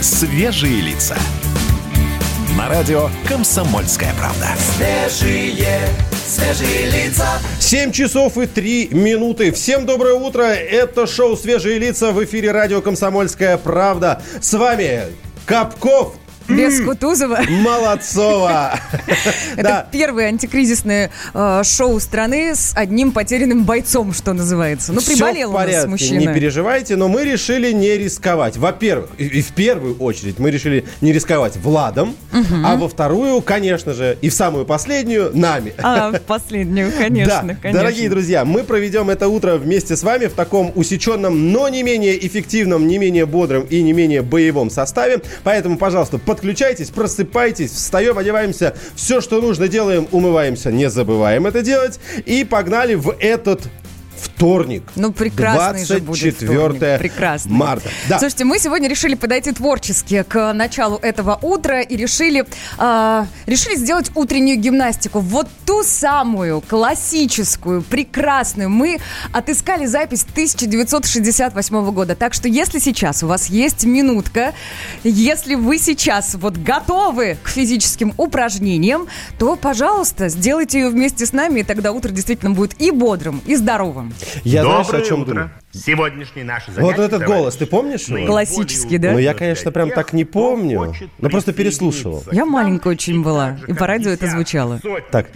«Свежие лица». На радио «Комсомольская правда». Свежие лица. 7 часов и 3 минуты. Всем доброе утро. Это шоу «Свежие лица» в эфире радио «Комсомольская правда». С вами Капков. Без Кутузова. Молодцова. Это первое антикризисное шоу страны с одним потерянным бойцом, что называется. Ну, приболел у нас мужчина. Не переживайте, но мы решили не рисковать. Во-первых, и в первую очередь мы решили не рисковать Владом, а во вторую, конечно же, и в самую последнюю, нами. А, в последнюю, конечно. Дорогие друзья, мы проведем это утро вместе с вами в таком усеченном, но не менее эффективном, не менее бодром и не менее боевом составе. Поэтому, пожалуйста, подключайтесь, просыпайтесь, встаем, одеваемся, все, что нужно, делаем, умываемся, не забываем это делать. И погнали в этот вторник. Ну, прекрасный же будет вторник. Прекрасный. Марта. Да. Слушайте, мы сегодня решили подойти творчески к началу этого утра и решили сделать утреннюю гимнастику. Вот ту самую классическую, прекрасную. Мы отыскали запись 1968 года. Так что, если сейчас у вас есть минутка, если вы сейчас вот готовы к физическим упражнениям, то, пожалуйста, сделайте ее вместе с нами, и тогда утро действительно будет и бодрым, и здоровым. Я знаю, о чем думаю. Сегодняшний наш занятие. Вот этот голос, ты помнишь? Классический, да? Ну, я, конечно, прям так не помню, но просто переслушивал. Я маленькая очень была, и по радио это звучало. Так.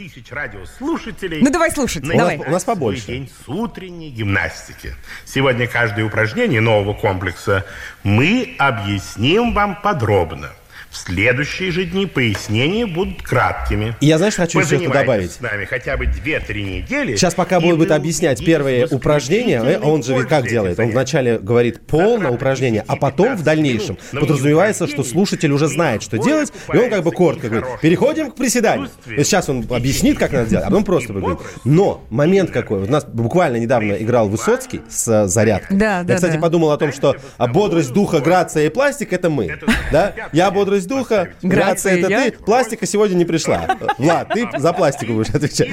Ну, давай слушать, давай. У нас побольше. День с утренней гимнастики. Сегодня каждое упражнение нового комплекса мы объясним вам подробно. В следующие же дни пояснения будут краткими. Я, знаешь, хочу еще что добавить. С нами хотя бы 2-3 недели. Сейчас пока будет объяснять первое упражнение, он же ведь как делает? Он вначале говорит полное упражнение, а потом в дальнейшем подразумевается, что слушатель уже знает, что делать, и он как бы коротко говорит: переходим к приседанию. Сейчас он объяснит, как надо делать, а потом просто говорит. Но момент какой. У нас буквально недавно играл Высоцкий с зарядкой. Я, кстати, подумал о том, что бодрость духа, грация и пластик — это мы. Да? Я бодрость духа, грация, это ты. Пластика сегодня не пришла. Влад, ты за пластику будешь отвечать.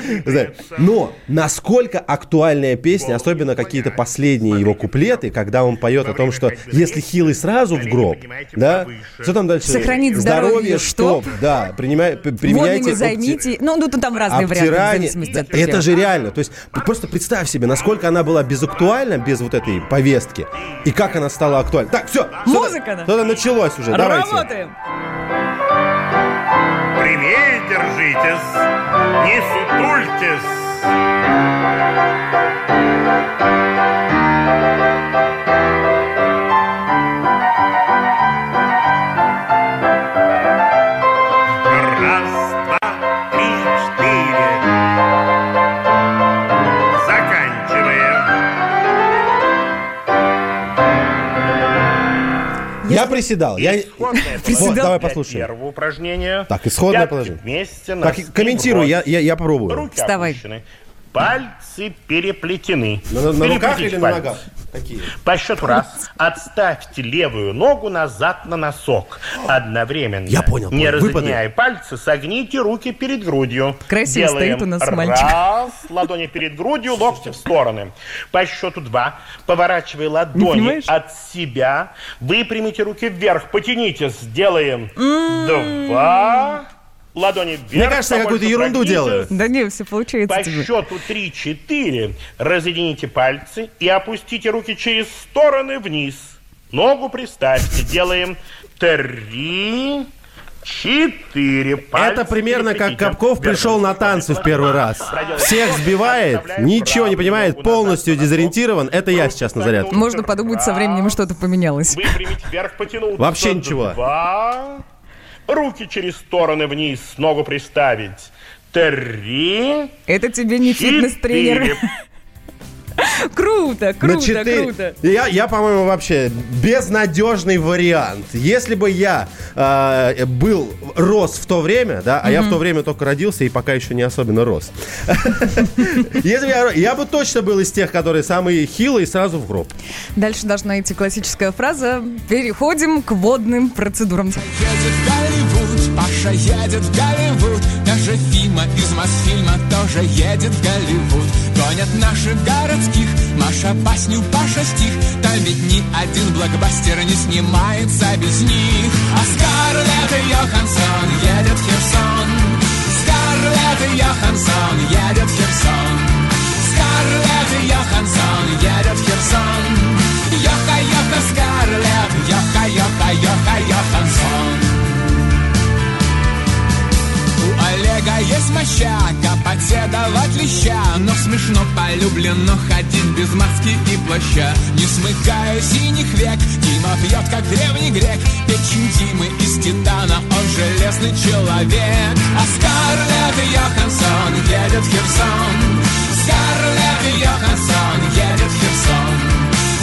Но насколько актуальная песня, особенно какие-то последние его куплеты, когда он поет о том, что если хилый сразу в гроб, да, что там дальше? Сохранить здоровье, чтоб, да, применяйте... займите, ну там разные варианты. Это же реально. То есть просто представь себе, насколько она была безактуальна без вот этой повестки, и как она стала актуальна. Так, все. Музыка. Что-то началось уже. Давайте. Работаем. Прямее держитесь, не сутультесь. Раз, два, три, четыре. Заканчиваем. Я приседал. Вот, давай послушаем. Первое упражнение. Так, исходное положение. Комментируй, я попробую. Руки вставай. Опущены. Пальцы переплетены. На руках или на ногах? Какие? По счету раз. Отставьте левую ногу назад на носок. Одновременно. Я понял. Не разъединяя пальцы, согните руки перед грудью. Красиво стоит у нас мальчик. Раз. Ладони перед грудью, локти в стороны. По счету два. Поворачивая ладони от себя, выпрямите руки вверх. Потянитесь. Сделаем два. Ладони вверх. Мне кажется, я какую-то ерунду делаю. Да не, все получается. По счету 3-4 разъедините пальцы и опустите руки через стороны вниз. Ногу приставьте. Делаем 3-4 пальцы. Это примерно как Капков пришел на танцы в первый раз. Всех сбивает, ничего не понимает, полностью дезориентирован. Это я сейчас на зарядке. Можно подумать, со временем что-то поменялось. Выпрямить вверх, потянуть. Вообще ничего. Руки через стороны вниз, ногу приставить. 3. Это тебе не 4. Фитнес-тренер. Круто. Я, по-моему, вообще безнадежный вариант. Если бы я рос в то время, да, а я в то время только родился и пока еще не особенно рос. Если бы я бы точно был из тех, которые самые хилые, сразу в гроб. Дальше должна идти классическая фраза. Переходим к водным процедурам. тоже едет в Голливуд. Даже Фима из Мосфильма тоже едет в Голливуд. Гонят наших городских, Маша басню, Паша стих. Там ведь ни один блокбастер не снимается без них. А Скарлетт Йоханссон едет в Херсон. Скарлетт Йоханссон едет в Херсон. Скарлетт Йоханссон едет в Херсон. Йоха-йоха, Скарлетт, йоха-йоха-йоха, Йоханссон. У Олега есть моща, капотедовать леща. Но смешно, полюблено ходить без маски и плаща. Не смыкая синих век, Дима пьет, как древний грек. Печень Димы из титана, он железный человек. А Скарлетт Йоханссон едет в Херсон. Скарлетт Йоханссон едет в Херсон.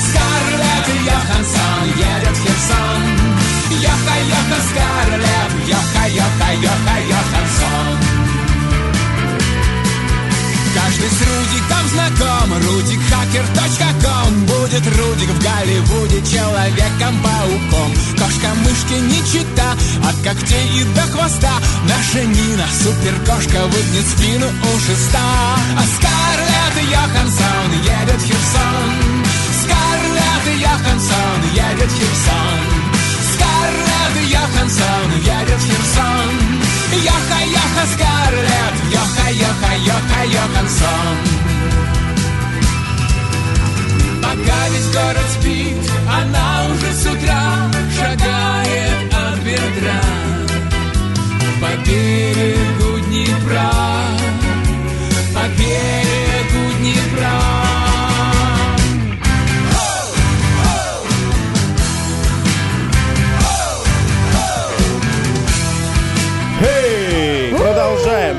Скарлетт Йоханссон едет в Херсон. Йоха-йоха, Скарлетт, йоха-йоха-йоха-йохансон. Каждый с Рудиком знаком, Рудик-хакер.ком. Будет Рудик в Голливуде Человеком-пауком. Кошка-мышки не чита, от когтей и до хвоста. Наша Нина, суперкошка, выгнет спину у шеста. А Скарлетт Йоханссон едет в Херсон. Скарлетт Йоханссон едет в Херсон. Скарлетт Йоханссон едет в Херсон. Йоха-йоха, Скарлетт, йоха-йоха-йоха, Йоханссон. Пока весь город спит, она уже с утра шагает от бедра по берегу Днепра, по берегу Днепра.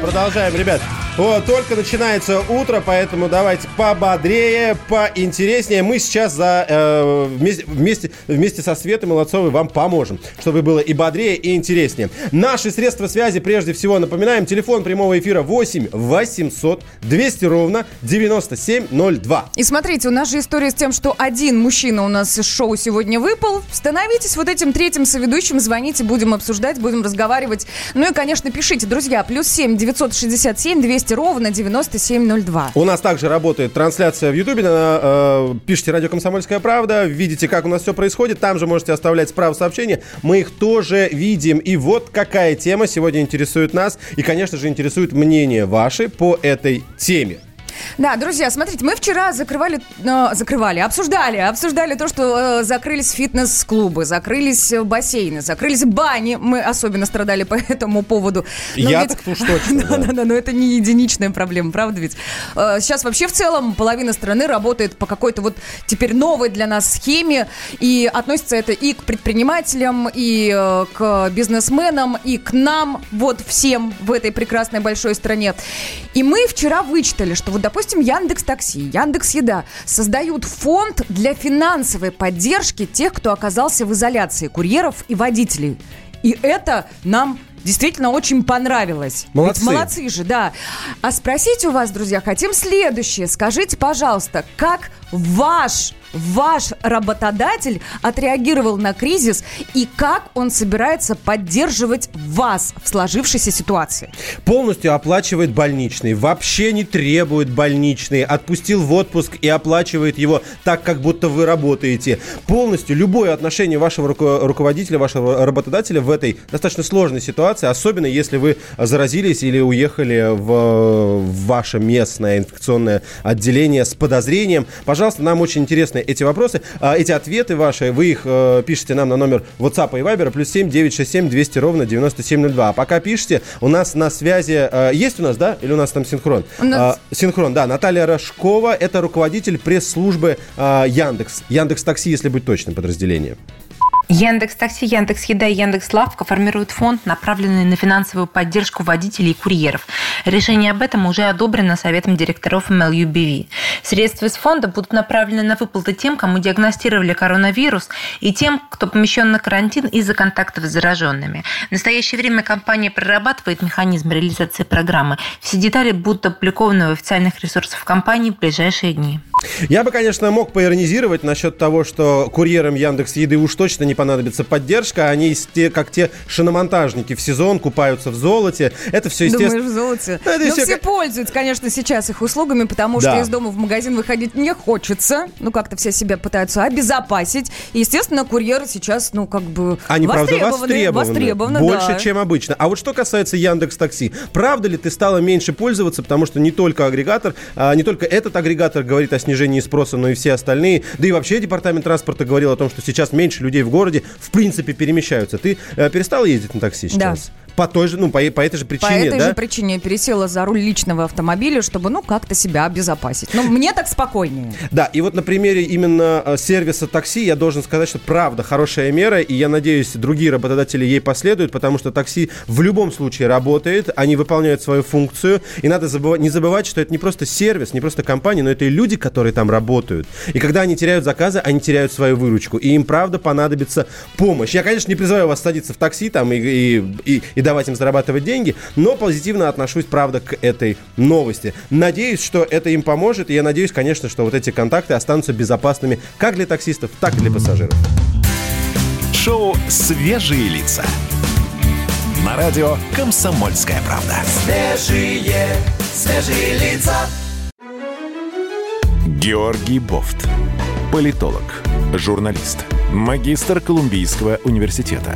Продолжаем, ребят. Вот, только начинается утро, поэтому давайте пободрее, поинтереснее. Мы сейчас вместе со Светой Молодцовой вам поможем, чтобы было и бодрее, и интереснее. Наши средства связи, прежде всего, напоминаем, телефон прямого эфира 8 800 200 ровно 9702. И смотрите, у нас же история с тем, что один мужчина у нас из шоу сегодня выпал. Становитесь вот этим третьим соведущим, звоните, будем обсуждать, будем разговаривать. Ну и, конечно, пишите, друзья, +7 967 200 ровно 9702. У нас также работает трансляция в Ютубе. Пишите «Радио Комсомольская правда». Видите, как у нас все происходит. Там же можете оставлять справа сообщения. Мы их тоже видим. И вот какая тема сегодня интересует нас. И, конечно же, интересует мнение ваше по этой теме. Да, друзья, смотрите, мы вчера обсуждали то, что закрылись фитнес-клубы, закрылись бассейны, закрылись бани. Мы особенно страдали по этому поводу. Но я ведь... так уж точно. Да, но это не единичная проблема, правда ведь? Сейчас вообще в целом половина страны работает по какой-то вот теперь новой для нас схеме. И относится это и к предпринимателям, и к бизнесменам, и к нам, вот всем в этой прекрасной большой стране. И мы вчера вычитали, что вот, допустим, Яндекс.Такси, Яндекс.Еда создают фонд для финансовой поддержки тех, кто оказался в изоляции, курьеров и водителей. И это нам действительно очень понравилось. Молодцы. Ведь молодцы же, да. А спросить у вас, друзья, хотим следующее. Скажите, пожалуйста, как ваш работодатель отреагировал на кризис и как он собирается поддерживать вас в сложившейся ситуации? Полностью оплачивает больничный, вообще не требует больничный, отпустил в отпуск и оплачивает его так, как будто вы работаете. Полностью любое отношение вашего руководителя, вашего работодателя в этой достаточно сложной ситуации, особенно если вы заразились или уехали в ваше местное инфекционное отделение с подозрением. Пожалуйста, нам очень интересно эти вопросы, эти ответы ваши, вы их пишете нам на номер WhatsApp и Viber, +7 967 200 ровно 9702. А пока пишите, у нас на связи, есть у нас, да, или у нас там синхрон? Синхрон, да, Наталья Рожкова, это руководитель пресс-службы Яндекс.Такси, если быть точным, подразделение. Яндекс.Такси, Яндекс.Еда и Яндекс.Лавка формируют фонд, направленный на финансовую поддержку водителей и курьеров. Решение об этом уже одобрено Советом директоров МЛЮБВ. Средства из фонда будут направлены на выплаты тем, кому диагностировали коронавирус, и тем, кто помещен на карантин из-за контактов с зараженными. В настоящее время компания прорабатывает механизм реализации программы. Все детали будут опубликованы в официальных ресурсах компании в ближайшие дни. Я бы, конечно, мог поиронизировать насчет того, что курьерам Яндекс.Еды уж точно не понадобится поддержка. Они как те шиномонтажники в сезон купаются в золоте. Это все естественно. Думаешь, в золоте? Это но все пользуются, конечно, сейчас их услугами, потому что из дома в магазин выходить не хочется. Ну, как-то все себя пытаются обезопасить. И, естественно, курьеры сейчас, ну, как бы они, востребованы. Больше, чем обычно. А вот что касается Яндекс.Такси. Правда ли ты стала меньше пользоваться, потому что не только этот агрегатор говорит о снижении спроса, но и все остальные. Да и вообще департамент транспорта говорил о том, что сейчас меньше людей в городе в принципе перемещаются. Ты перестала ездить на такси сейчас? Да. По той же, по этой же причине, да? По этой же причине пересела за руль личного автомобиля, чтобы, как-то себя обезопасить. Но мне так спокойнее. Да, и вот на примере именно сервиса такси я должен сказать, что правда хорошая мера, и я надеюсь, другие работодатели ей последуют, потому что такси в любом случае работает, они выполняют свою функцию, и надо не забывать, что это не просто сервис, не просто компания, но это и люди, которые там работают. И когда они теряют заказы, они теряют свою выручку, и им правда понадобится помощь. Я, конечно, не призываю вас садиться в такси там и давать им зарабатывать деньги, но позитивно отношусь, правда, к этой новости. Надеюсь, что это им поможет, и я надеюсь, конечно, что вот эти контакты останутся безопасными как для таксистов, так и для пассажиров. Шоу «Свежие лица» на радио «Комсомольская правда». Свежие лица. Георгий Бофт. Политолог, журналист, магистр Колумбийского университета.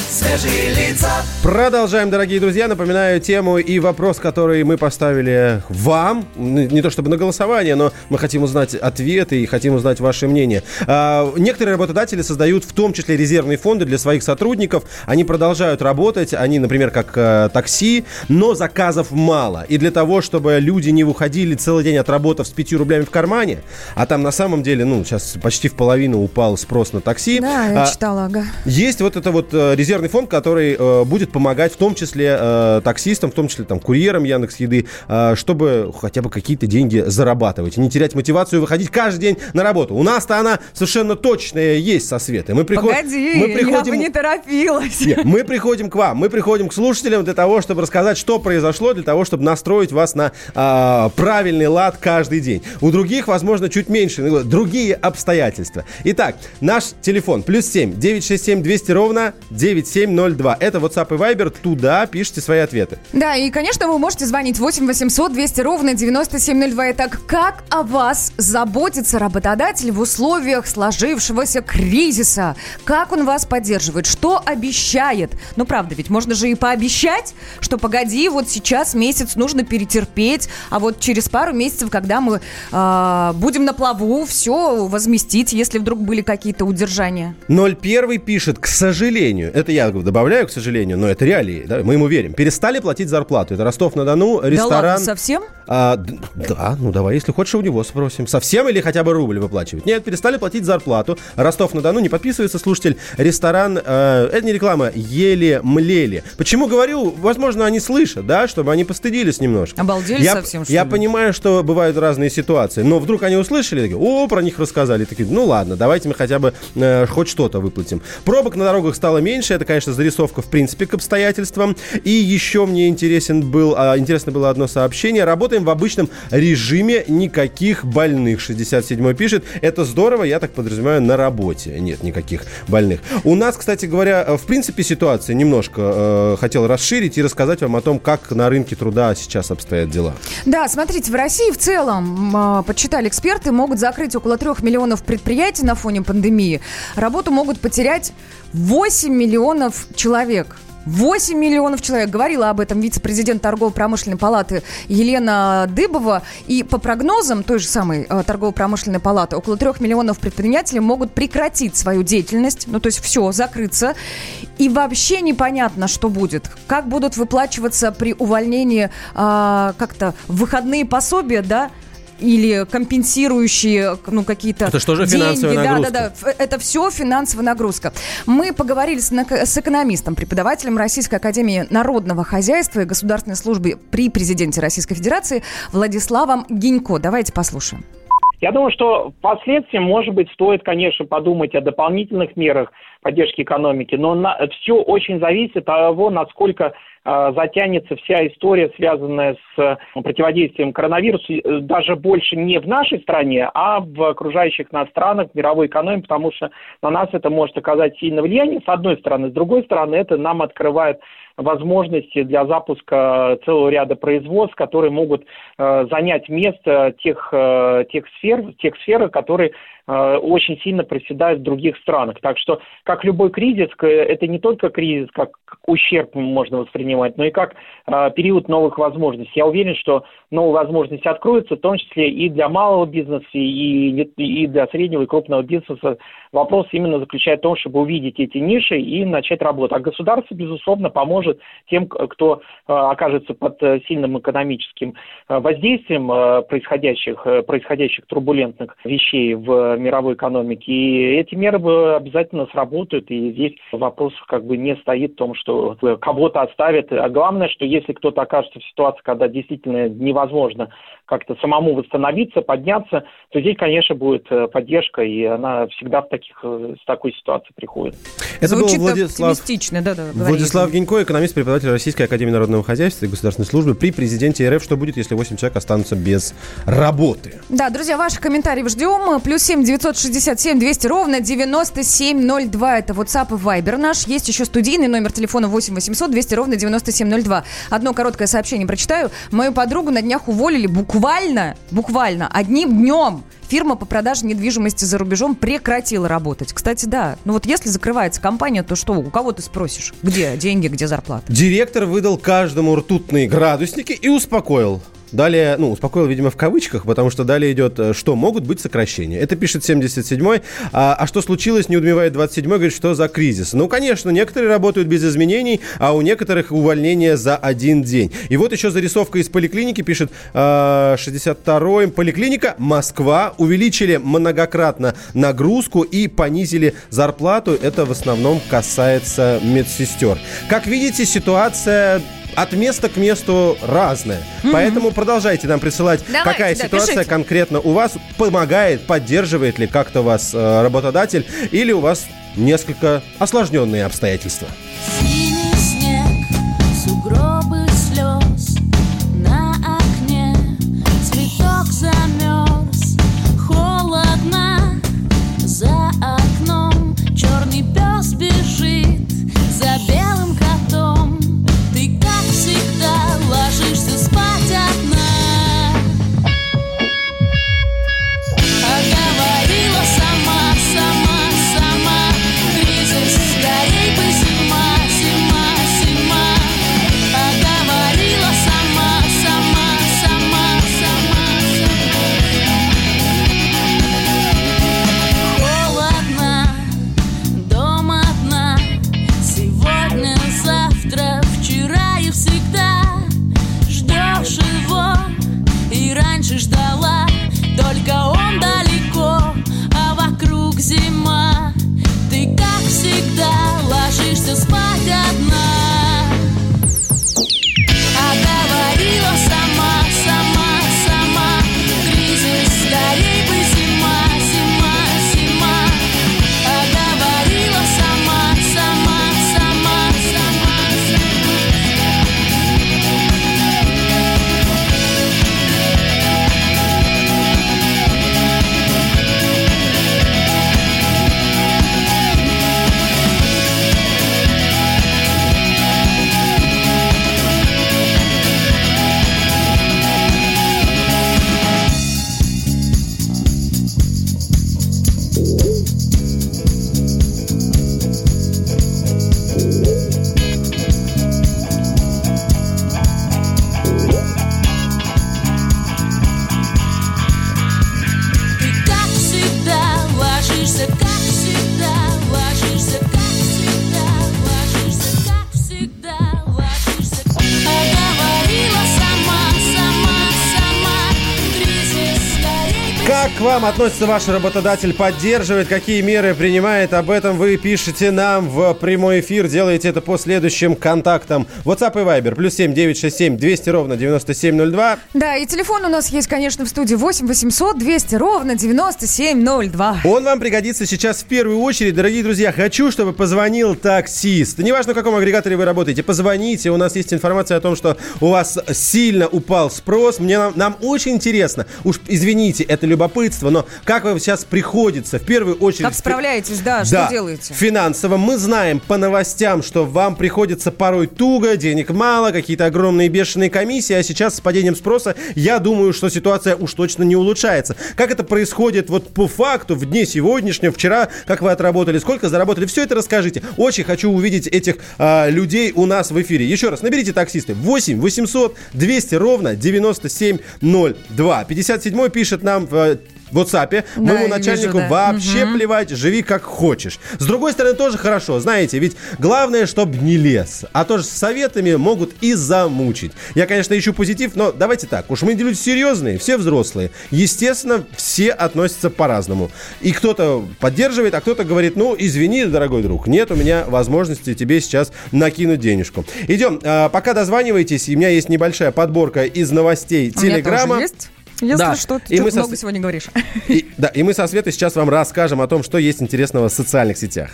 Свежие лица. Продолжаем, дорогие друзья. Напоминаю тему и вопрос, который мы поставили вам. Не то чтобы на голосование, но мы хотим узнать ответы и хотим узнать ваше мнение. Некоторые работодатели создают в том числе резервные фонды для своих сотрудников. Они продолжают работать, они, например, как такси, но заказов мало. И для того, чтобы люди не выходили целый день от работы с 5 рублями в кармане, а там на самом деле, сейчас почти в половину упал спрос на такси. Да, я читала, ага. Есть вот это вот резервный фонд, который будет помогать в том числе таксистам, в том числе курьерам Яндекс.Еды, чтобы хотя бы какие-то деньги зарабатывать и не терять мотивацию выходить каждый день на работу. У нас-то она совершенно точная есть со Светой. Я бы не торопилась. Нет, мы приходим к вам, мы приходим к слушателям для того, чтобы рассказать, что произошло, для того, чтобы настроить вас на правильный лад каждый день. У других, возможно, чуть меньше, другие обстоятельства. Итак, наш телефон +7 967 200 ровно 9. 702. Это WhatsApp и Viber. Туда пишите свои ответы. Да, и, конечно, вы можете звонить 8 800 200 ровно 9702. Итак, как о вас заботится работодатель в условиях сложившегося кризиса? Как он вас поддерживает? Что обещает? Правда, ведь можно же и пообещать, что погоди, вот сейчас месяц нужно перетерпеть, а вот через пару месяцев, когда мы будем на плаву, все возместить, если вдруг были какие-то удержания. 01 пишет, к сожалению, это я добавляю, к сожалению, но это реалии, да, мы ему верим. Перестали платить зарплату. Это Ростов-на-Дону, ресторан. Да ладно, совсем? Давай, если хочешь, у него спросим. Совсем или хотя бы рубль выплачивать? Нет, перестали платить зарплату. Ростов-на-Дону, не подписывается слушатель. Ресторан, это не реклама, еле-млели. Почему говорю? Возможно, они слышат, да, чтобы они постыдились немножко. Обалдели совсем, что ли? Я понимаю, что бывают разные ситуации, но вдруг они услышали, такие, про них рассказали. Такие, ладно, давайте мы хотя бы хоть что-то выплатим. Пробок на дорогах стало меньше. Это, конечно, зарисовка, в принципе, к обстоятельствам. И еще мне интересно было одно сообщение. Работаем в обычном режиме, никаких больных. 67-й пишет. Это здорово, я так подразумеваю, на работе нет никаких больных. У нас, кстати говоря, в принципе, ситуация немножко хотел расширить и рассказать вам о том, как на рынке труда сейчас обстоят дела. Да, смотрите, в России в целом, подсчитали эксперты, могут закрыть около 3 миллионов предприятий на фоне пандемии. Работу могут потерять 8 миллионов человек. 8 миллионов человек. Говорила об этом вице-президент торгово-промышленной палаты Елена Дыбова. И по прогнозам той же самой торгово-промышленной палаты около 3 миллионов предпринимателей могут прекратить свою деятельность. То есть все, закрыться. И вообще непонятно, что будет. Как будут выплачиваться при увольнении выходные пособия, да? или компенсирующие какие-то деньги. Это что же финансовая нагрузка? Да. Это все финансовая нагрузка. Мы поговорили с экономистом, преподавателем Российской Академии Народного Хозяйства и Государственной Службы при президенте Российской Федерации Владиславом Гинько. Давайте послушаем. Я думаю, что впоследствии, может быть, стоит, конечно, подумать о дополнительных мерах поддержки экономики, но все очень зависит от того, насколько затянется вся история, связанная с противодействием коронавирусу, даже больше не в нашей стране, а в окружающих нас странах, в мировой экономике, потому что на нас это может оказать сильное влияние, с одной стороны. С другой стороны, это нам открывает возможности для запуска целого ряда производств, которые могут занять место тех сфер, которые очень сильно проседают в других странах. Так что, как любой кризис, это не только кризис, как ущерб можно воспринимать, но и как период новых возможностей. Я уверен, что новые возможности откроются, в том числе и для малого бизнеса, и для среднего и крупного бизнеса. Вопрос именно заключается в том, чтобы увидеть эти ниши и начать работу. А государство, безусловно, поможет тем, кто окажется под сильным экономическим воздействием происходящих турбулентных вещей в мировой экономике. И эти меры обязательно сработают, и здесь вопрос не стоит в том, что кого-то оставят. А главное, что если кто-то окажется в ситуации, когда действительно невозможно как-то самому восстановиться, подняться, то здесь, конечно, будет поддержка, и она всегда с такой ситуации приходит. Это был Владислав Гинько, экономист, преподаватель Российской Академии Народного Хозяйства и Государственной Службы при президенте РФ. Что будет, если 8 человек останутся без работы? Да, друзья, ваших комментариев ждем. +7 967 200 ровно 9702. Это WhatsApp и Viber наш. Есть еще студийный номер телефона 8 800 200 ровно 9702. Одно короткое сообщение прочитаю. Мою подругу на днях уволили буквально одним днем. Фирма по продаже недвижимости за рубежом прекратила работать. Кстати, да. Если закрывается компания, то что? У кого ты спросишь? Где деньги, где зарплата? Директор выдал каждому ртутные градусники и успокоил. Далее, успокоил, видимо, в кавычках, потому что далее идет, что могут быть сокращения. Это пишет 77-й. А что случилось, не удумевает 27-й, говорит, что за кризис. Конечно, некоторые работают без изменений, а у некоторых увольнение за один день. И вот еще зарисовка из поликлиники, пишет 62-й. Поликлиника Москва. Увеличили многократно нагрузку и понизили зарплату. Это в основном касается медсестер. Как видите, ситуация... от места к месту разное. Mm-hmm. Поэтому продолжайте нам присылать, ситуация пишите. Конкретно у вас помогает, поддерживает ли как-то вас работодатель, или у вас несколько осложненные обстоятельства. Синий снег, сугробы слез на окне, цветок замерз, холодно за окном, черный пес бежит за белым котом. Всегда ложишься спать одна, а говорила сама, кризис, скорей бы зима. к вам относится ваш работодатель, поддерживает, какие меры принимает, об этом вы пишете нам в прямой эфир. Делаете это по следующим контактам. WhatsApp и Viber, +7 967 200 9702. Да, и телефон у нас есть, конечно, в студии 8 800 200 9702. Он вам пригодится сейчас в первую очередь. Дорогие друзья, хочу, чтобы позвонил таксист. Неважно, в каком агрегаторе вы работаете, позвоните, у нас есть информация о том, что у вас сильно упал спрос. Нам очень интересно, уж извините, это любопытство, но как вам сейчас приходится, в первую очередь... Как справляетесь, да, что делаете? Финансово. Мы знаем по новостям, что вам приходится порой туго, денег мало, какие-то огромные бешеные комиссии, а сейчас с падением спроса, я думаю, что ситуация уж точно не улучшается. Как это происходит вот по факту, в дне сегодняшнем, вчера, как вы отработали, сколько заработали, все это расскажите. Очень хочу увидеть этих людей у нас в эфире. Еще раз, наберите таксисты 8 800 200 ровно 9702. 57-й пишет нам в WhatsApp, да, моему начальнику вижу, да, вообще плевать, живи как хочешь. С другой стороны, тоже хорошо, знаете, ведь главное, чтобы не лез, а тоже с советами могут и замучить. Я, конечно, ищу позитив, но давайте так, уж мы люди серьезные, все взрослые, естественно, все относятся по-разному. И кто-то поддерживает, а кто-то говорит, ну, извини, дорогой друг, нет у меня возможности тебе сейчас накинуть денежку. Идем, пока дозваниваетесь, у меня есть небольшая подборка из новостей Телеграма. У меня тоже есть. Если да. что, ты много сегодня говоришь. И мы со Светой сейчас вам расскажем о том, что есть интересного в социальных сетях.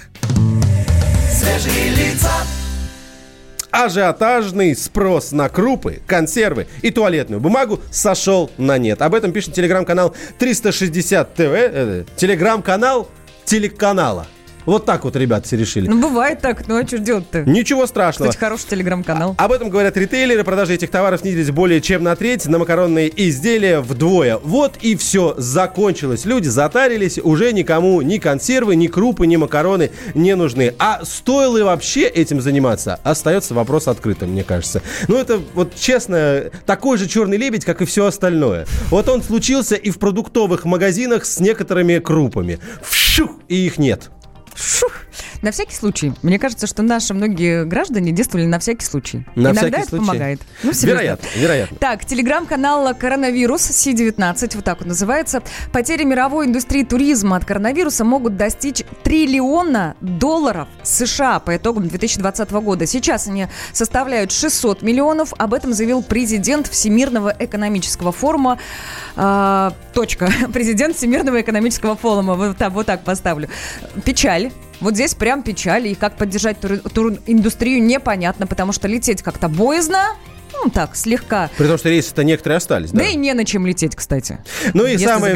Свежие лица. Ажиотажный спрос на крупы, консервы и туалетную бумагу сошел на нет. Об этом пишет телеграм-канал 360 ТВ. Телеграм-канал телеканала. Вот так вот, ребят, все решили. Ну, бывает так, ну а что делать-то? Ничего страшного. Кстати, хороший телеграм-канал. Об этом говорят ритейлеры. Продажи этих товаров снизились более чем на треть, на макаронные изделия вдвое. Вот и все, закончилось. Люди затарились, уже никому ни консервы, ни крупы, ни макароны не нужны. А стоило вообще этим заниматься? Остается вопрос открытым, мне кажется. Ну, это, вот честно, такой же черный лебедь, как и все остальное. Вот он случился и в продуктовых магазинах с некоторыми крупами. Фшух, и их нет. Шух. На всякий случай. Мне кажется, что наши многие граждане действовали на всякий случай. Иногда это помогает. Ну, вероятно. Так, телеграм-канал «Коронавирус» C19, вот так он называется. Потери мировой индустрии туризма от коронавируса могут достичь $1 триллиона США по итогам 2020 года. Сейчас они составляют 600 миллионов. Об этом заявил президент Всемирного экономического форума. Президент Всемирного экономического форума. Вот так поставлю. Печаль. Вот здесь прям печаль. И как поддержать туриндустрию непонятно, потому что лететь как-то боязно. Ну, так, слегка. При том, что рейсы-то некоторые остались, да? Да и не на чем лететь, кстати. Ну и самая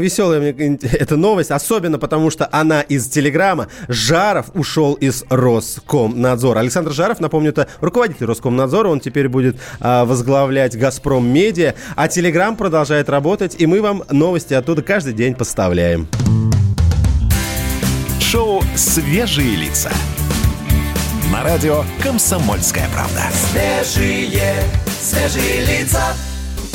веселая эта новость, особенно потому, что она из Телеграма. Жаров ушел из Роскомнадзора. Александр Жаров, напомню, это руководитель Роскомнадзора. Он теперь будет возглавлять «Газпром-медиа». А Телеграм продолжает работать, и мы вам новости оттуда каждый день поставляем. Шоу «Свежие лица» на радио «Комсомольская правда». Свежие лица.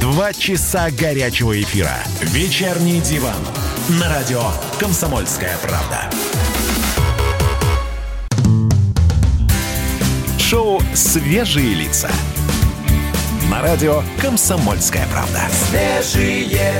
2 часа горячего эфира. «Вечерний диван» на радио «Комсомольская правда». Шоу «Свежие лица» на радио «Комсомольская правда». Свежие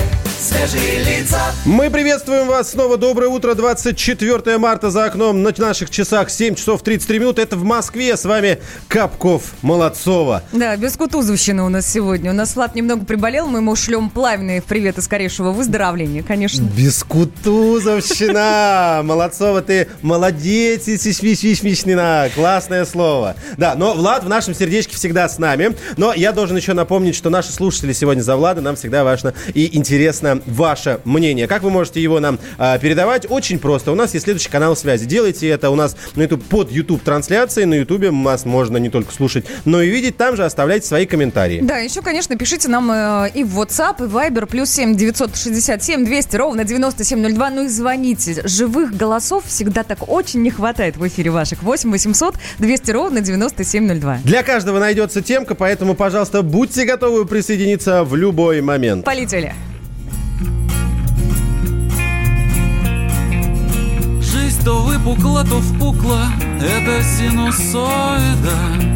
лица. Мы приветствуем вас снова. Доброе утро. 24 марта за окном. На наших часах 7 часов 33 минут. Это в Москве. С вами Капков, Молодцова. Да, без кутузовщины у нас сегодня. У нас Влад немного приболел. Мы ему шлем пламенные приветы скорейшего выздоровления, конечно. Без кутузовщина. Молодцова, ты молодец. Классное слово. Да, но Влад в нашем сердечке всегда с нами. Но я должен еще напомнить, что наши слушатели сегодня за Влада. Нам всегда важно и интересно ваше мнение. Как вы можете его нам передавать? Очень просто. У нас есть следующий канал связи. Делайте это у нас на YouTube, под YouTube-трансляцией. На YouTube нас можно не только слушать, но и видеть. Там же оставляйте свои комментарии. Да, еще, конечно, пишите нам и в WhatsApp, и в Viber. +7 967 200 97 02. Ну и звоните. Живых голосов всегда так очень не хватает в эфире ваших. 8 800 200 97 02. Для каждого найдется темка, поэтому, пожалуйста, будьте готовы присоединиться в любой момент. Полетели. Жизнь то выпукла, то впукла. Это синусоида.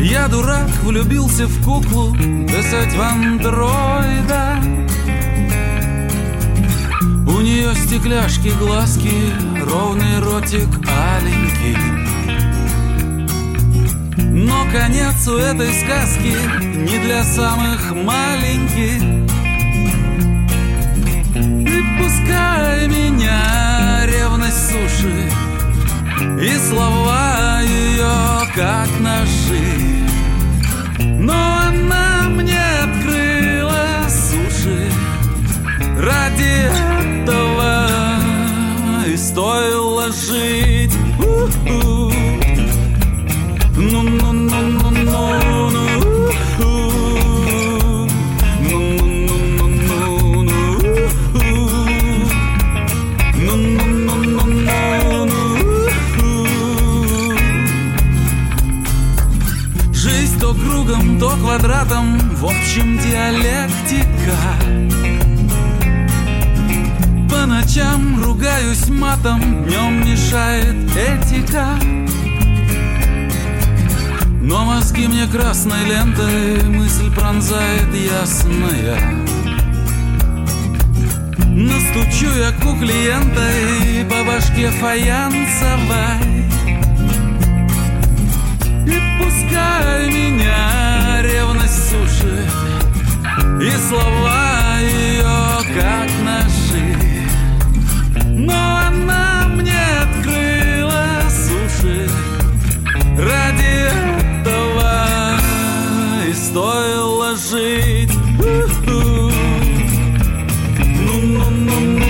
Я, дурак, влюбился в куклу. Десять в андроида. У нее стекляшки, глазки, ровный ротик аленький. Но конец у этой сказки не для самых маленьких. И пускай меня ревность сушит, и слова ее как ножи. Но она мне открыла суши ради... И стоило жить. У-у-у. Ну-ну-ну-ну-ну-ну. У-у-у. Ну-ну-ну-ну-ну. У-у-у. Ну-ну-ну-ну-ну. У-у-у. Жизнь то кругом, то квадратом, в общем диалектика. По ночам ругаюсь матом, днем мешает этика. Но мозги мне красной лентой мысль пронзает ясная. Настучу я куклиентой по башке фаянсовой. И пускай меня ревность сушит, и слова ее как наши. Но она мне открыла суши ради этого, и стоило жить. У-у-у. Ну-ну-ну-ну-ну.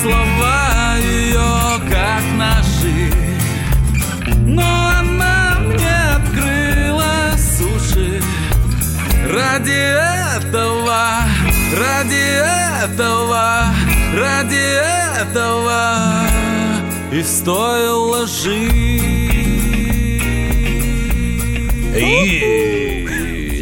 Слова ее как наши, но она мне открыла суши ради этого, ради этого, ради этого, и стоило жить.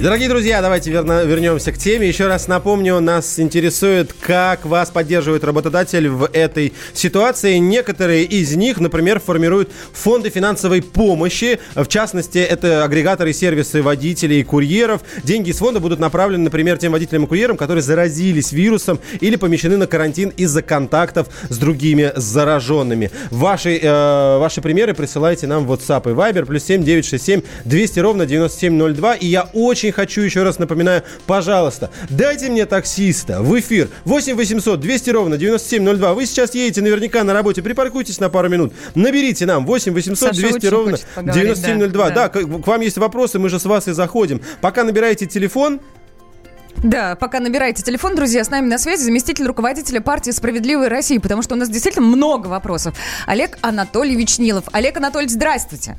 Дорогие друзья, давайте вернемся к теме. Еще раз напомню, нас интересует, как вас поддерживает работодатель в этой ситуации. Некоторые из них, например, формируют фонды финансовой помощи. В частности, это агрегаторы, сервисы водителей и курьеров. Деньги из фонда будут направлены, например, тем водителям и курьерам, которые заразились вирусом или помещены на карантин из-за контактов с другими зараженными. Ваши примеры присылайте нам в WhatsApp и Viber. +7 967 200 97 02. И я очень хочу, еще раз напоминаю, пожалуйста, дайте мне таксиста в эфир. 8 800 200 97 02. Вы сейчас едете наверняка на работе, припаркуйтесь на пару минут, наберите нам 8 800 200 97 02. Да, к вам есть вопросы, мы же с вас и заходим. Пока набираете телефон. Да, пока набираете телефон, друзья, с нами на связи заместитель руководителя партии «Справедливая Россия», потому что у нас действительно много вопросов. Олег Анатольевич Нилов. Олег Анатольевич, здравствуйте.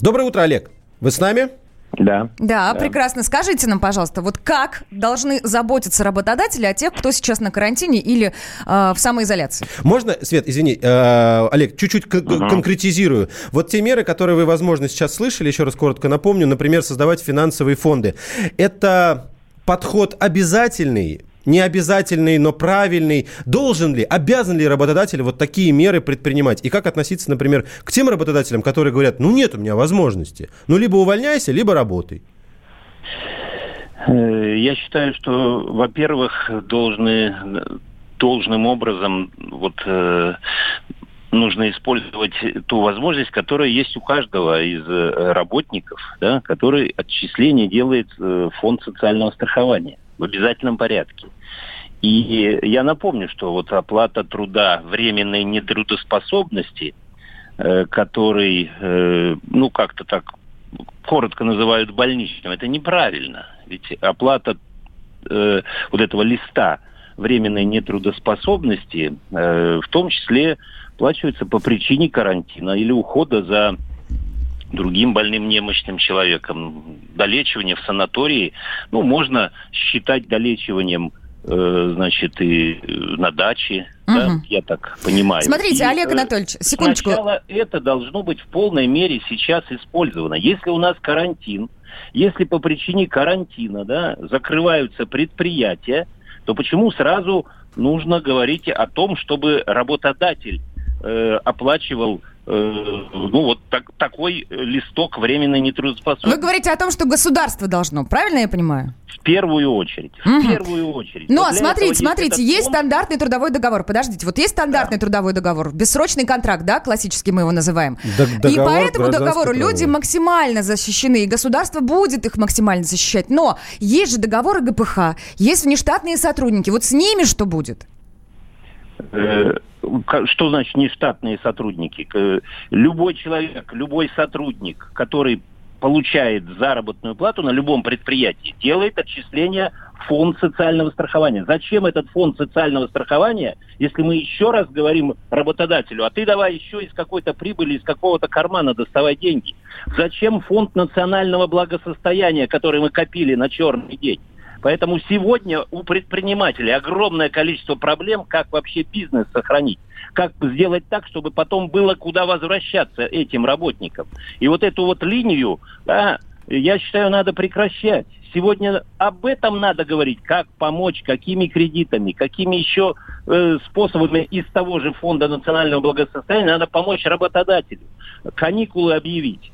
Доброе утро, Олег. Вы с нами? Да. Да, прекрасно. Скажите нам, пожалуйста, вот как должны заботиться работодатели о тех, кто сейчас на карантине или в самоизоляции? Можно, Свет, извини, Олег, чуть-чуть конкретизирую. Вот те меры, которые вы, возможно, сейчас слышали, еще раз коротко напомню, например, создавать финансовые фонды. Это подход обязательный, необязательный, но правильный. Должен ли, обязан ли работодатель вот такие меры предпринимать? И как относиться, например, к тем работодателям, которые говорят, ну нет у меня возможности, ну либо увольняйся, либо работай? Я считаю, что, во-первых, должным образом вот нужно использовать ту возможность, которая есть у каждого из работников, да, который отчисление делает Фонд социального страхования в обязательном порядке. И я напомню, что вот оплата труда временной нетрудоспособности, который, ну, как-то так коротко называют больничным, это неправильно. Ведь оплата вот этого листа временной нетрудоспособности в том числе оплачивается по причине карантина или ухода за другим больным немощным человеком. Долечивание в санатории, ну, можно считать долечиванием, значит, и на даче, угу. Да, я так понимаю. Смотрите, и, Олег Анатольевич, секундочку. Сначала это должно быть в полной мере сейчас использовано. Если у нас карантин, если по причине карантина, да, закрываются предприятия, то почему сразу нужно говорить о том, чтобы работодатель оплачивал ну, вот такой листок временной нетрудоспособности? Вы говорите о том, что государство должно, правильно я понимаю? В первую очередь. В первую очередь. Ну, вот смотрите, есть стандартный трудовой договор. Подождите, вот есть стандартный трудовой договор, бессрочный контракт, да, классический мы его называем. И по этому договору люди максимально защищены, и государство будет их максимально защищать. Но есть же договоры ГПХ, есть внештатные сотрудники. Вот с ними что будет? Что значит нештатные сотрудники? Любой человек, любой сотрудник, который получает заработную плату на любом предприятии, делает отчисление в Фонд социального страхования. Зачем этот Фонд социального страхования, если мы еще раз говорим работодателю, а ты давай еще из какой-то прибыли, из какого-то кармана доставай деньги? Зачем Фонд национального благосостояния, который мы копили на черный день? Поэтому сегодня у предпринимателей огромное количество проблем, как вообще бизнес сохранить, как сделать так, чтобы потом было куда возвращаться этим работникам. И вот эту вот линию, да, я считаю, надо прекращать. Сегодня об этом надо говорить, как помочь, какими кредитами, какими еще способами из того же Фонда национального благосостояния надо помочь работодателю, каникулы объявить,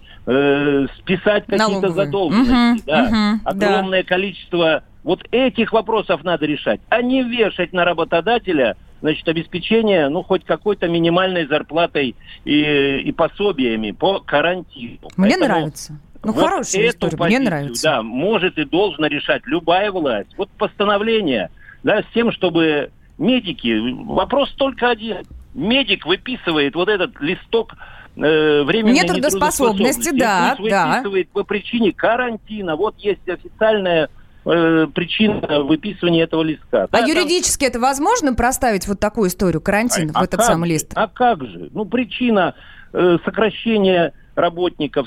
списать какие-то задолженности. Да. Огромное количество... Вот этих вопросов надо решать, а не вешать на работодателя, значит, обеспечение, ну, хоть какой-то минимальной зарплатой и пособиями по карантину. Мне поэтому нравится. Ну, вот хорошая история, позицию, мне нравится. Да, может и должна решать любая власть. Вот постановление, да, с тем, чтобы медики... Вопрос только один. Медик выписывает вот этот листок временной нетрудоспособности, да, выписывает по причине карантина. Вот есть официальная причина выписывания этого листка. А да, юридически там... это возможно проставить вот такую историю, карантин, в этот самый лист? А как же? Ну, причина сокращения работников,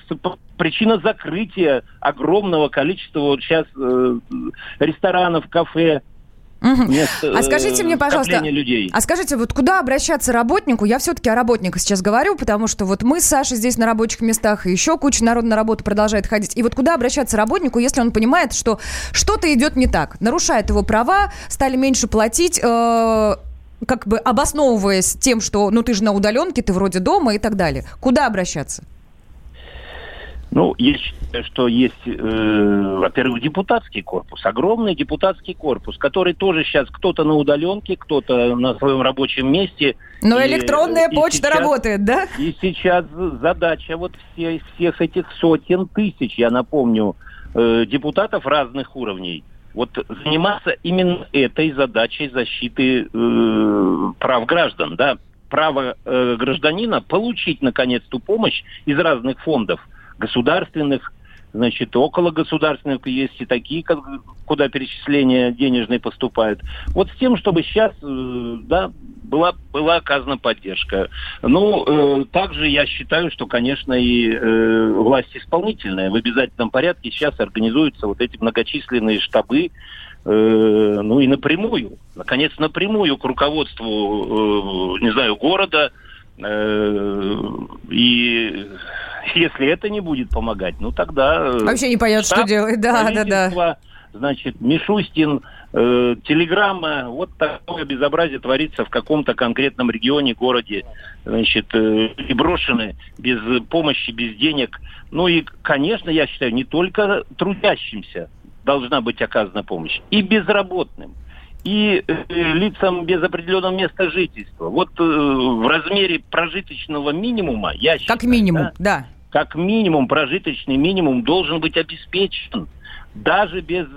причина закрытия огромного количества вот сейчас ресторанов, кафе. Нет, а скажите мне, пожалуйста, вот куда обращаться работнику? Я все-таки о работниках сейчас говорю, потому что вот мы с Сашей здесь на рабочих местах, и еще куча народа на работу продолжает ходить. И вот куда обращаться работнику, если он понимает, что что-то идет не так, нарушает его права, стали меньше платить, как бы обосновываясь тем, что ну ты же на удаленке, ты вроде дома и так далее. Куда обращаться? Ну, я считаю, что есть, во-первых, депутатский корпус, огромный депутатский корпус, который тоже сейчас кто-то на удаленке, кто-то на своем рабочем месте. Но электронная почта работает, да? И сейчас задача вот всех этих сотен тысяч, я напомню, депутатов разных уровней, вот заниматься именно этой задачей защиты прав граждан, да, право гражданина получить, наконец, ту помощь из разных фондов, государственных, значит, около государственных, есть и такие, куда перечисления денежные поступают. Вот с тем, чтобы сейчас, да, была оказана поддержка. Ну, также я считаю, что, конечно, и власть исполнительная в обязательном порядке сейчас организуются вот эти многочисленные штабы, ну и напрямую, наконец, напрямую к руководству, не знаю, города. И если это не будет помогать, ну тогда... Вообще не понятно, что делать. Да. Значит, Мишустин, телеграмма, вот такое безобразие творится в каком-то конкретном регионе, городе, значит, и брошены без помощи, без денег. Ну и, конечно, я считаю, не только трудящимся должна быть оказана помощь, и безработным. и лицам без определенного места жительства. Вот в размере прожиточного минимума, я считаю... Как минимум, да. Как минимум, прожиточный минимум должен быть обеспечен. Даже без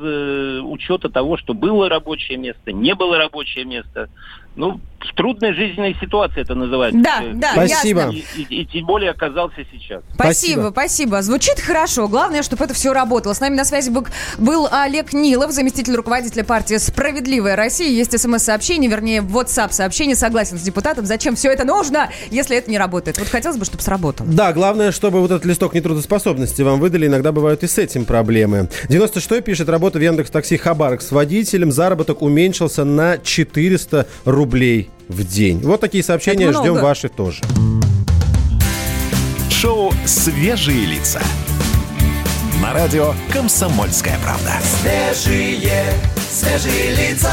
учета того, что было рабочее место, не было рабочее место. Ну, трудная жизненная ситуация это называется. Да, да, спасибо. Ясно. И тем более оказался сейчас. Спасибо, спасибо. Звучит хорошо. Главное, чтобы это все работало. С нами на связи был Олег Нилов, заместитель руководителя партии «Справедливая Россия». Есть смс-сообщение, вернее, WhatsApp-сообщение. Согласен с депутатом. Зачем все это нужно, если это не работает? Вот хотелось бы, чтобы сработало. Да, главное, чтобы вот этот листок нетрудоспособности вам выдали. Иногда бывают и с этим проблемы. 96 пишет, работа в Яндекс.Такси Хабаровск с водителем, заработок уменьшился на 400 рублей в день. Вот такие сообщения, ждем ваши тоже. Шоу «Свежие лица» на радио «Комсомольская правда». Свежие, свежие лица.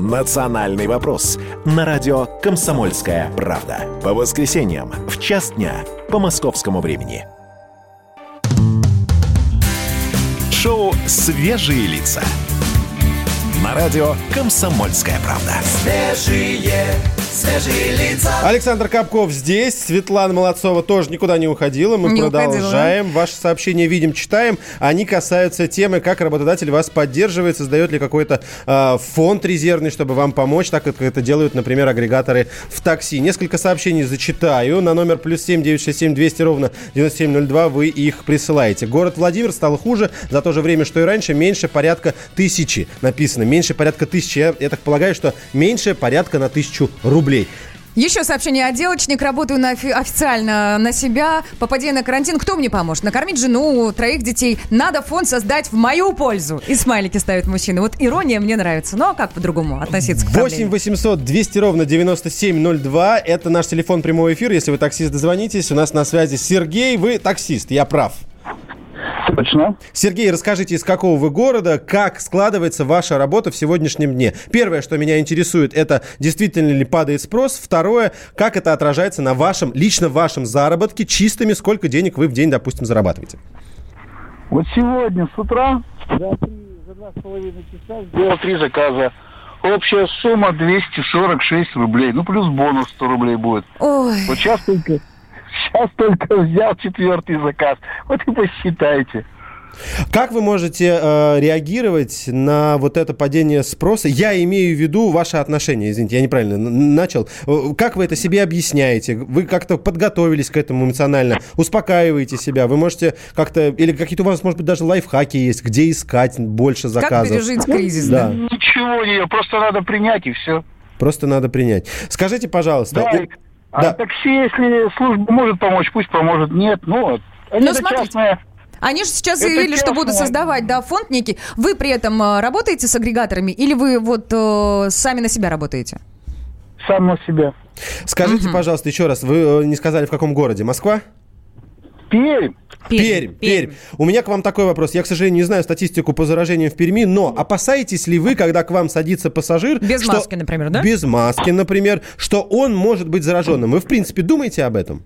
«Национальный вопрос» на радио «Комсомольская правда». По воскресеньям в час дня по московскому времени. Шоу «Свежие лица» на радио «Комсомольская правда». Свежие, свежие лица. Александр Капков здесь. Светлана Молодцова тоже никуда не уходила. Мы продолжаем. Ваши сообщения видим, читаем. Они касаются темы, как работодатель вас поддерживает, создает ли какой-то фонд резервный, чтобы вам помочь, так как это делают, например, агрегаторы в такси. Несколько сообщений зачитаю. На номер +7 967 200 9702 вы их присылаете. Город Владимир стал хуже за то же время, что и раньше. Меньше порядка 1000. Написано. Меньше порядка 1000. Я так полагаю, что меньше порядка на 1000 рублей. Еще сообщение. Отделочник. Работаю официально на себя. Попадя на карантин, кто мне поможет? Накормить жену, 3 детей. Надо фонд создать в мою пользу. И смайлики ставят мужчины. Вот ирония мне нравится. Но как по-другому относиться к проблеме? 8-800-200-97-02. Это наш телефон прямого эфира. Если вы таксист, дозвонитесь. У нас на связи Сергей. Вы таксист. Я прав? Точно. Сергей, расскажите, из какого вы города, как складывается ваша работа в сегодняшнем дне? Первое, что меня интересует, это действительно ли падает спрос? Второе, как это отражается на вашем, лично вашем заработке чистыми? Сколько денег вы в день, допустим, зарабатываете? Вот сегодня с утра за 2,5 часа сделал 3 заказа. Общая сумма 246 рублей. Ну, плюс бонус 100 рублей будет. Ой. Вот сейчас только взял 4-й заказ. Вот и посчитайте. Как вы можете реагировать на вот это падение спроса? Я имею в виду ваши отношения, извините, я неправильно начал. Как вы это себе объясняете? Вы как-то подготовились к этому эмоционально? Успокаиваете себя? Вы можете как-то... или какие-то у вас, может быть, даже лайфхаки есть, где искать больше заказов? Как пережить кризис? Да. Ничего не... просто надо принять и все. Просто надо принять. Скажите, пожалуйста... да. А да. Такси, если служба может помочь, пусть поможет. Нет, ну, это смотрите, частное. Они же сейчас заявили, что будут создавать, да, фонд некий. Вы при этом работаете с агрегаторами или вы вот сами на себя работаете? Сам на себя. Скажите, пожалуйста, еще раз, вы не сказали, в каком городе? Москва? Пермь. У меня к вам такой вопрос. Я, к сожалению, не знаю статистику по заражениям в Перми, но опасаетесь ли вы, когда к вам садится пассажир... без маски, например, да? Без маски, например, что он может быть зараженным. Вы, в принципе, думаете об этом?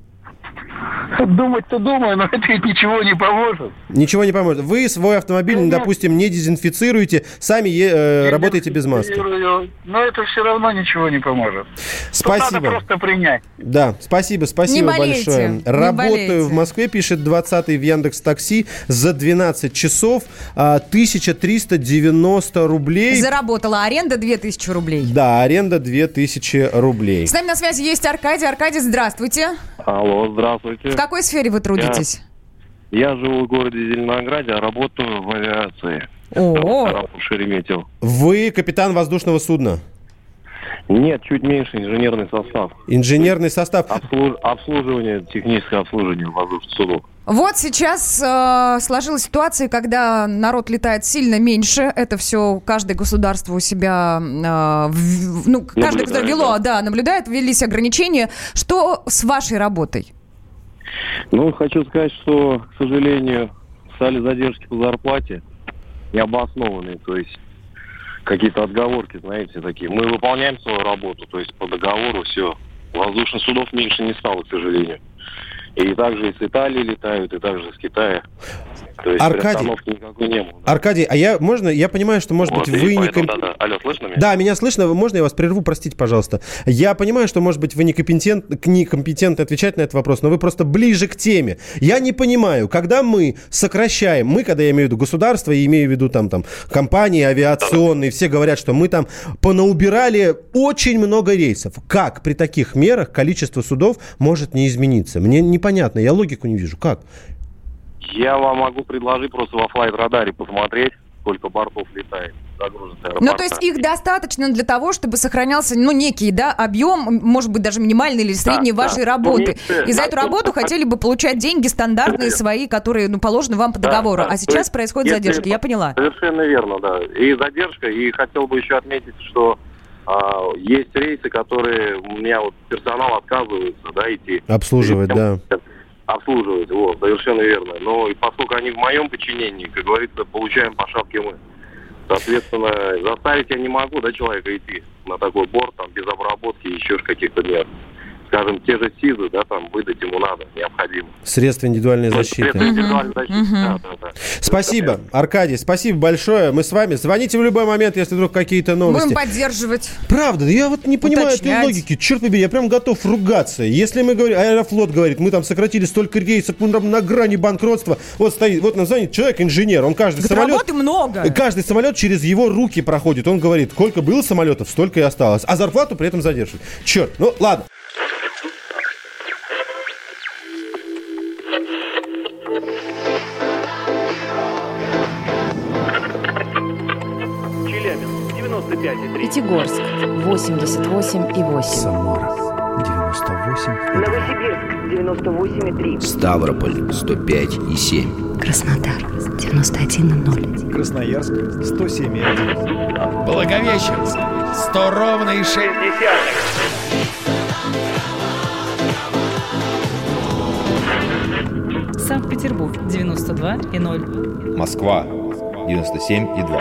Думать-то думаю, но это ведь ничего не поможет. Ничего не поможет. Вы свой автомобиль, допустим, не дезинфицируете, сами работаете без маски. Но это все равно ничего не поможет. Спасибо. Надо просто принять. Да, спасибо большое. Работаю в Москве, пишет 20-й в Яндекс.Такси, за 12 часов 1390 рублей. Заработала. Аренда 2000 рублей. Да, аренда 2000 рублей. С нами на связи есть Аркадий. Аркадий, здравствуйте. Алло, здравствуйте. В какой сфере вы трудитесь? Я живу в городе Зеленограде, а работаю в авиации. О-о-о. Шереметьево. Вы капитан воздушного судна? Нет, чуть меньше, инженерный состав. Инженерный состав. Обслуживание, техническое обслуживание воздушных судов. Вот сейчас сложилась ситуация, когда народ летает сильно меньше. Это все каждое государство у себя, каждое государство вело, наблюдает, ввелись ограничения. Что с вашей работой? Ну, хочу сказать, что, к сожалению, стали задержки по зарплате необоснованные, то есть какие-то отговорки, знаете, такие. Мы выполняем свою работу, то есть по договору все. Воздушных судов меньше не стало, к сожалению. И также из Италии летают, и также из Китая. То есть приостановки никакой не было. Да. Аркадий, я понимаю, что, может быть, вы не... Алло, слышно меня? Да, меня слышно. Можно я вас прерву? Простите, пожалуйста. Я понимаю, что, может быть, вы некомпетентны отвечать на этот вопрос, но вы просто ближе к теме. Я не понимаю, когда мы сокращаем... Мы, когда я имею в виду государство, я имею в виду там компании авиационные, все говорят, что мы там понаубирали очень много рейсов. Как при таких мерах количество судов может не измениться? Мне непонятно, я логику не вижу. Как? Я вам могу предложить просто во флайт-радаре посмотреть, сколько бортов летает. Ну, то есть их достаточно для того, чтобы сохранялся, некий, объем, может быть, даже минимальный или средний вашей работы. И за эту работу хотели бы получать деньги стандартные свои, которые, положены вам по договору. А сейчас происходит задержка, я поняла. Совершенно верно, да. И задержка, и хотел бы еще отметить, что есть рейсы, которые у меня персонал отказывается, идти. Обслуживать, обслуживать, совершенно верно. Но и поскольку они в моем подчинении, как говорится, получаем по шапке мы. Соответственно, заставить я не могу, человека идти на такой борт, без обработки и еще каких-то мер. Скажем, те же СИЗы, выдать ему надо, необходимо. Средства индивидуальной защиты. Средства индивидуальной защиты, да. Спасибо, Аркадий, спасибо большое. Мы с вами. Звоните в любой момент, если вдруг какие-то новости. Будем поддерживать. Правда, я не понимаю этой логики. Черт побери, я прям готов ругаться. Если мы говорим, Аэрофлот говорит, мы сократили столько рейсов, мы на грани банкротства. Нам звонит человек, инженер, он каждый самолет... Работы много. Каждый самолет через его руки проходит. Он говорит, сколько было самолетов, столько и осталось. А зарплату при этом задерживают. Черт, ладно. Челябинск 95,3. Пятигорск 88,8. Самара 98,3. Новосибирск 98,3. Ставрополь 105,7. Краснодар 91,0. Красноярск 107,1. Благовещенск 100,6. Санкт-Петербург 92,0. Москва 97,2.